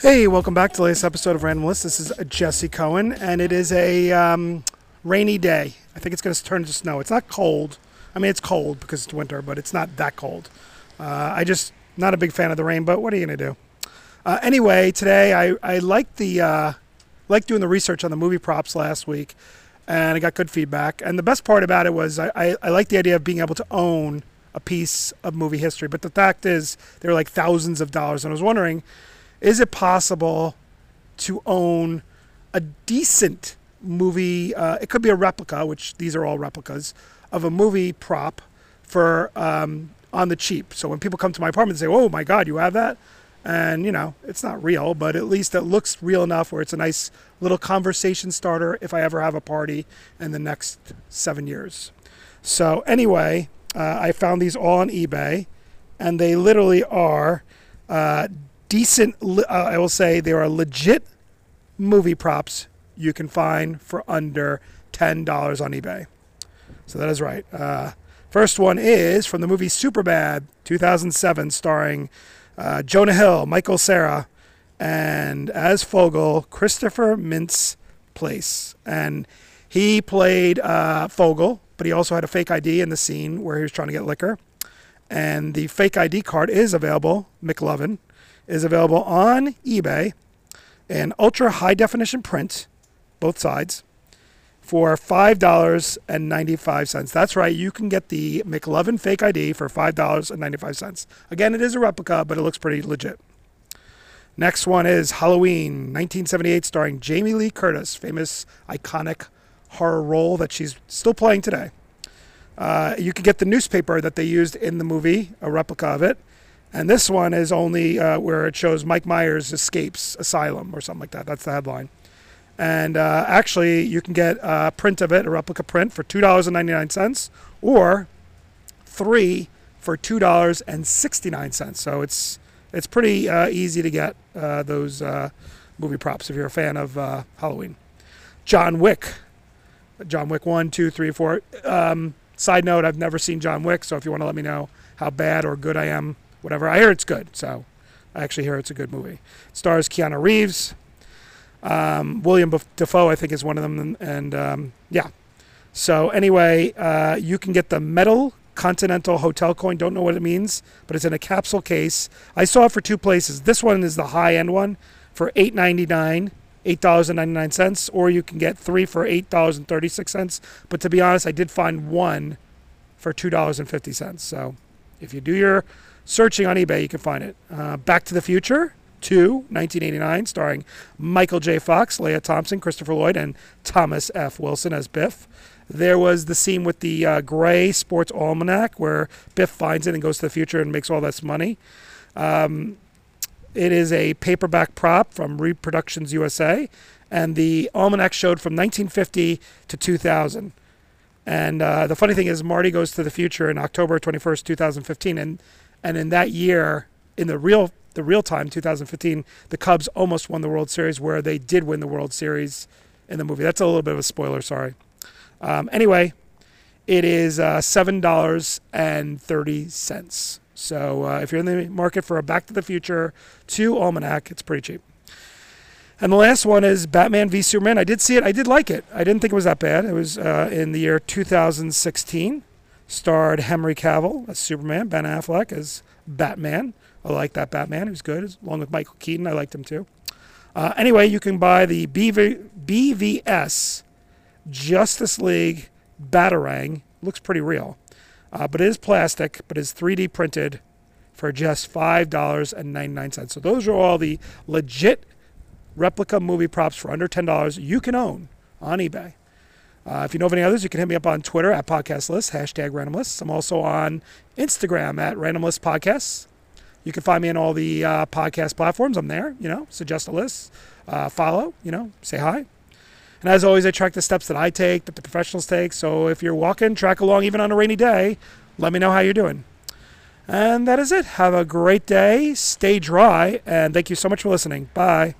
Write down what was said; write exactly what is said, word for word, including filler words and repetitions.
Hey, welcome back to the latest episode of Random List. This is Jesse Cohen, and it is a um, rainy day. I think it's going to turn to snow. It's not cold. I mean, it's cold because it's winter, but it's not that cold. Uh, I just, not a big fan of the rain, but what are you going to do? Uh, anyway, today I, I liked, the, uh, liked doing the research on the movie props last week, and I got good feedback. And the best part about it was I, I, I liked the idea of being able to own a piece of movie history. But the fact is, they were like thousands of dollars, and I was wondering, is it possible to own a decent movie? Uh, it could be a replica, which these are all replicas, of a movie prop for um, on the cheap. So when people come to my apartment, they say, oh my God, you have that? And, you know, it's not real, but at least it looks real enough where it's a nice little conversation starter if I ever have a party in the next seven years. So anyway, uh, I found these all on eBay, and they literally are uh Decent, uh, I will say there are legit movie props you can find for under ten dollars on eBay. So that is right. Uh, first one is from the movie Superbad, two thousand seven, starring uh, Jonah Hill, Michael Cera, and as Fogel, Christopher Mintz-Place. And he played uh, Fogel, but he also had a fake I D in the scene where he was trying to get liquor. And the fake I D card is available, McLovin. Is available on eBay in ultra high definition print, both sides, for five dollars and ninety-five cents. That's right, you can get the McLovin fake I D for five dollars and ninety-five cents. Again, it is a replica, but it looks pretty legit. Next one is Halloween, nineteen seventy-eight, starring Jamie Lee Curtis, famous iconic horror role that she's still playing today. Uh, you can get the newspaper that they used in the movie, a replica of it. And this one is only uh, where it shows Mike Myers escapes asylum or something like that. That's the headline. And uh, actually, you can get a print of it, a replica print, for two dollars and ninety-nine cents or three for two dollars and sixty-nine cents. So it's it's pretty uh, easy to get uh, those uh, movie props if you're a fan of uh, Halloween. John Wick. John Wick one, two, three, four. Um, side note, I've never seen John Wick, so if you want to let me know how bad or good I am, whatever. I hear it's good, so I actually hear it's a good movie. It stars Keanu Reeves. Um, William Dafoe, I think, is one of them. And, and um, yeah. So anyway, uh, you can get the metal Continental Hotel coin. Don't know what it means, but it's in a capsule case. I saw it for two places. This one is the high-end one for eight ninety-nine, eight dollars and ninety-nine cents, or you can get three for eight dollars and thirty-six cents. But to be honest, I did find one for two dollars and fifty cents. So if you do your searching on eBay, you can find it. Uh, Back to the Future two, nineteen eighty-nine, starring Michael J. Fox, Leah Thompson, Christopher Lloyd, and Thomas F. Wilson as Biff. There was the scene with the uh, Gray Sports Almanac where Biff finds it and goes to the future and makes all this money. Um, it is a paperback prop from Reproductions U S A, and the almanac showed from nineteen fifty to two thousand. And uh, the funny thing is, Marty goes to the future in October twenty-first, two thousand fifteen, and And in that year, in the real the real time, two thousand fifteen, the Cubs almost won the World Series, where they did win the World Series in the movie. That's a little bit of a spoiler, sorry. Um, anyway, it is uh, seven dollars and thirty cents. So uh, if you're in the market for a Back to the Future two almanac, it's pretty cheap. And the last one is Batman v Superman. I did see it. I did like it. I didn't think it was that bad. It was uh, in the year two thousand sixteen. Starred Henry Cavill as Superman, Ben Affleck as Batman. I like that Batman. He was good, along with Michael Keaton. I liked him too. Uh, anyway, you can buy the B V S Justice League Batarang. Looks pretty real. Uh, but it is plastic, but it's three D printed for just five dollars and ninety-nine cents. So those are all the legit replica movie props for under ten dollars you can own on eBay. Uh, if you know of any others, you can hit me up on Twitter at PodcastList, hashtag RandomList. I'm also on Instagram at RandomListPodcast. You can find me on all the uh, podcast platforms. I'm there, you know, suggest a list, uh, follow, you know, say hi. And as always, I track the steps that I take, that the professionals take. So if you're walking, track along even on a rainy day. Let me know how you're doing. And that is it. Have a great day. Stay dry. And thank you so much for listening. Bye.